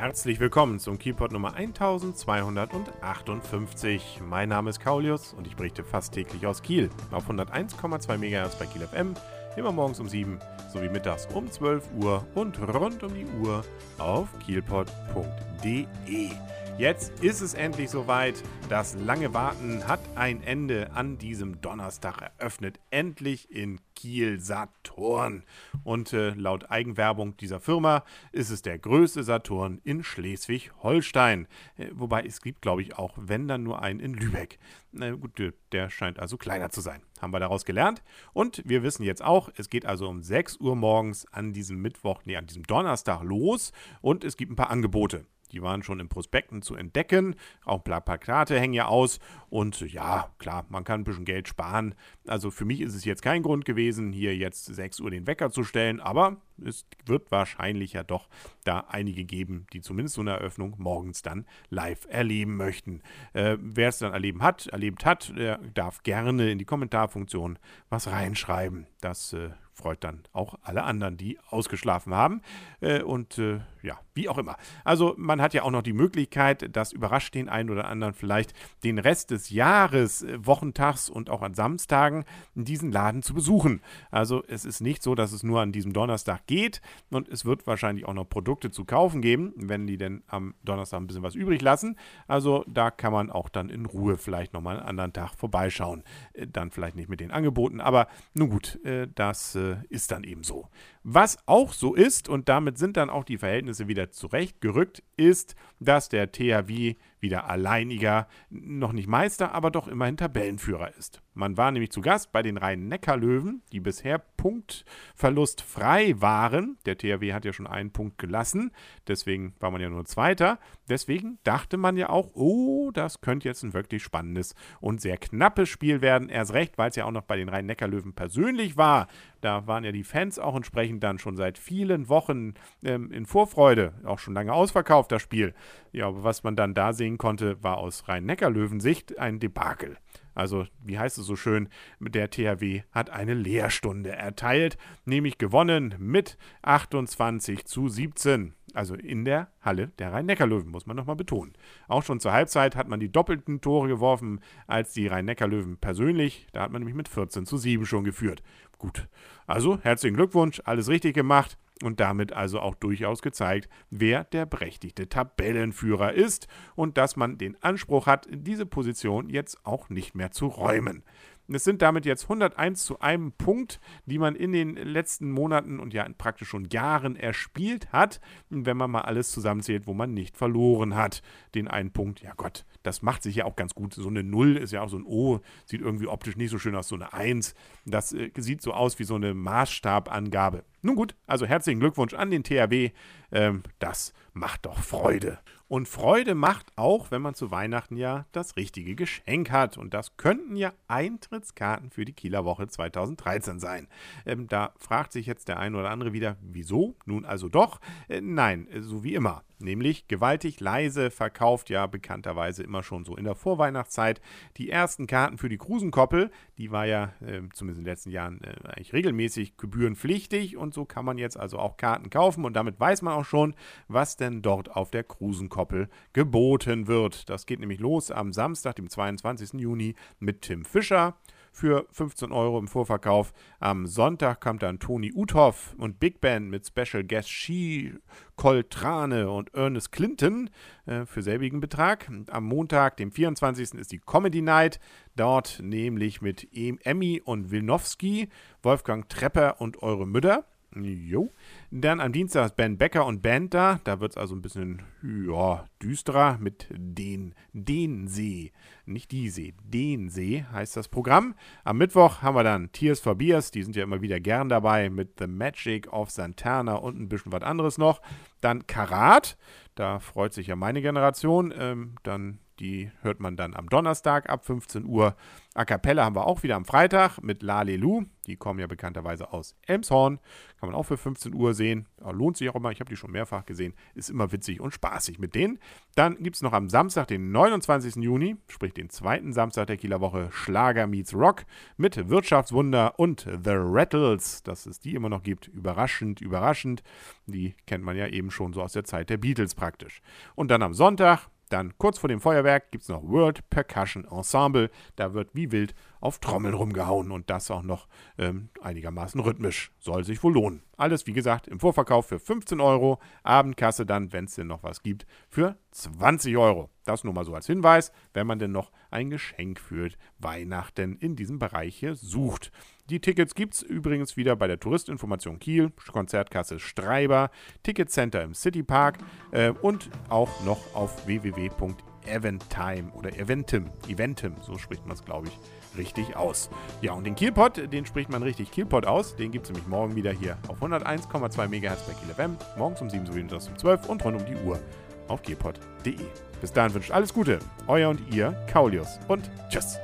Herzlich willkommen zum KielPod Nummer 1258. Mein Name ist Kaulius und ich berichte fast täglich aus Kiel auf 101,2 MHz bei Kiel FM, immer morgens um 7 sowie mittags um 12 Uhr und rund um die Uhr auf kielpod.de. Jetzt ist es endlich soweit. Das lange Warten hat ein Ende. An diesem Donnerstag eröffnet endlich in Kiel Saturn. Und laut Eigenwerbung dieser Firma ist es der größte Saturn in Schleswig-Holstein. Wobei es gibt, glaube ich, auch, wenn dann nur einen in Lübeck. Na gut, der scheint also kleiner zu sein. Haben wir daraus gelernt. Und wir wissen jetzt auch, es geht also um 6 Uhr morgens an diesem Donnerstag los. Und es gibt ein paar Angebote. Die waren schon in Prospekten zu entdecken. Auch ein paar Plakate hängen ja aus. Und ja, klar, man kann ein bisschen Geld sparen. Also für mich ist es jetzt kein Grund gewesen, hier jetzt 6 Uhr den Wecker zu stellen. Aber es wird wahrscheinlich ja doch da einige geben, die zumindest so eine Eröffnung morgens dann live erleben möchten. Wer es dann erlebt hat, der darf gerne in die Kommentarfunktion was reinschreiben. Das freut dann auch alle anderen, die ausgeschlafen haben. Wie auch immer. Also man hat ja auch noch die Möglichkeit, das überrascht den einen oder anderen vielleicht, den Rest des Jahres, wochentags und auch an Samstagen, diesen Laden zu besuchen. Also es ist nicht so, dass es nur an diesem Donnerstag geht, und es wird wahrscheinlich auch noch Produkte zu kaufen geben, wenn die denn am Donnerstag ein bisschen was übrig lassen. Also da kann man auch dann in Ruhe vielleicht nochmal einen anderen Tag vorbeischauen. Dann vielleicht nicht mit den Angeboten, aber nun gut, das ist dann eben so. Was auch so ist, und damit sind dann auch die Verhältnisse wieder zurechtgerückt, ist, dass der THW wieder alleiniger, noch nicht Meister, aber doch immerhin Tabellenführer ist. Man war nämlich zu Gast bei den Rhein-Neckar-Löwen, die bisher punktverlustfrei waren. Der THW hat ja schon einen Punkt gelassen, deswegen war man ja nur Zweiter. Deswegen dachte man ja auch, das könnte jetzt ein wirklich spannendes und sehr knappes Spiel werden. Erst recht, weil es ja auch noch bei den Rhein-Neckar-Löwen persönlich war. Da waren ja die Fans auch entsprechend dann schon seit vielen Wochen in Vorfreude, auch schon lange ausverkauft, das Spiel. Ja, aber was man dann da sehen konnte, war aus Rhein-Neckar-Löwen-Sicht ein Debakel. Also, wie heißt es so schön, der THW hat eine Lehrstunde erteilt, nämlich gewonnen mit 28:17. Also in der Halle der Rhein-Neckar-Löwen, muss man nochmal betonen. Auch schon zur Halbzeit hat man die doppelten Tore geworfen als die Rhein-Neckar-Löwen persönlich. Da hat man nämlich mit 14:7 schon geführt. Gut, also herzlichen Glückwunsch, alles richtig gemacht. Und damit also auch durchaus gezeigt, wer der berechtigte Tabellenführer ist und dass man den Anspruch hat, diese Position jetzt auch nicht mehr zu räumen. Es sind damit jetzt 101:1 Punkt, die man in den letzten Monaten und ja praktisch schon Jahren erspielt hat, wenn man mal alles zusammenzählt, wo man nicht verloren hat. Den einen Punkt, ja Gott, das macht sich ja auch ganz gut. So eine 0 ist ja auch so ein O, sieht irgendwie optisch nicht so schön aus, so eine 1. Das sieht so aus wie so eine Maßstabangabe. Nun gut, also herzlichen Glückwunsch an den THW. Das macht doch Freude. Und Freude macht auch, wenn man zu Weihnachten ja das richtige Geschenk hat. Und das könnten ja Eintrittskarten für die Kieler Woche 2013 sein. Da fragt sich jetzt der ein oder andere wieder, wieso? Nun also doch? Nein, so wie immer. Nämlich gewaltig leise verkauft ja bekannterweise immer schon so in der Vorweihnachtszeit die ersten Karten für die Krusenkoppel. Die war ja zumindest in den letzten Jahren eigentlich regelmäßig gebührenpflichtig. Und so kann man jetzt also auch Karten kaufen. Und damit weiß man auch schon, was denn dort auf der Krusenkoppel geboten wird. Das geht nämlich los am Samstag, dem 22. Juni mit Tim Fischer für 15 € im Vorverkauf. Am Sonntag kommt dann Toni Uthoff und Big Ben mit Special Guest She Coltrane und Ernest Clinton für selbigen Betrag. Am Montag, dem 24. ist die Comedy Night. Dort nämlich mit Emmy und Wilnowski, Wolfgang Trepper und eure Mütter. Jo. Dann am Dienstag ist Ben Becker und Band da. Da wird es also ein bisschen düsterer mit den See. Nicht die See, den See heißt das Programm. Am Mittwoch haben wir dann Tears for Fears. Die sind ja immer wieder gern dabei mit The Magic of Santana und ein bisschen was anderes noch. Dann Karat. Da freut sich ja meine Generation. Dann Die hört man dann am Donnerstag ab 15 Uhr. A Cappella haben wir auch wieder am Freitag mit Lali Lu. Die kommen ja bekannterweise aus Elmshorn. Kann man auch für 15 Uhr sehen. Lohnt sich auch immer. Ich habe die schon mehrfach gesehen. Ist immer witzig und spaßig mit denen. Dann gibt es noch am Samstag, den 29. Juni, sprich den zweiten Samstag der Kieler Woche, Schlager meets Rock mit Wirtschaftswunder und The Rattles. Dass es die immer noch gibt. Überraschend, überraschend. Die kennt man ja eben schon so aus der Zeit der Beatles praktisch. Und dann am Sonntag, dann kurz vor dem Feuerwerk, gibt es noch World Percussion Ensemble. Da wird wie wild auf Trommeln rumgehauen und das auch noch einigermaßen rhythmisch. Soll sich wohl lohnen. Alles, wie gesagt, im Vorverkauf für 15 Euro. Abendkasse dann, wenn es denn noch was gibt, für 20 Euro. Das nur mal so als Hinweis, wenn man denn noch ein Geschenk für Weihnachten in diesem Bereich hier sucht. Die Tickets gibt es übrigens wieder bei der Touristinformation Kiel, Konzertkasse Streiber, Ticketcenter im Citypark und auch noch auf www.eventim oder eventim, so spricht man es, glaube ich, richtig aus. Ja, und den KielPod, den spricht man richtig KielPod aus. Den gibt es nämlich morgen wieder hier auf 101,2 MHz bei Kiel FM, morgens um 7 sowie mittags um 12 und rund um die Uhr auf kielpod.de. Bis dahin wünscht alles Gute, euer und ihr Kaulius und tschüss.